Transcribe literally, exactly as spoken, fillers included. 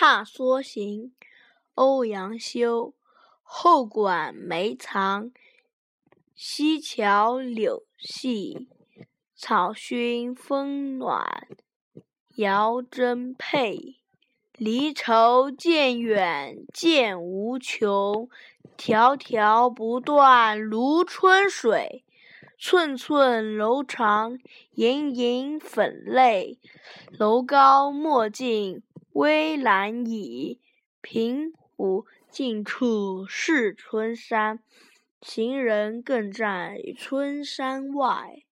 踏梭行，欧阳修。后馆梅藏，溪桥柳细，草熏风暖，遥真佩。离愁渐远渐无穷，迢迢不断如春水。寸寸楼长，盈盈粉泪。楼高莫近危栏倚，平湖近处是春山。行人更占春山外。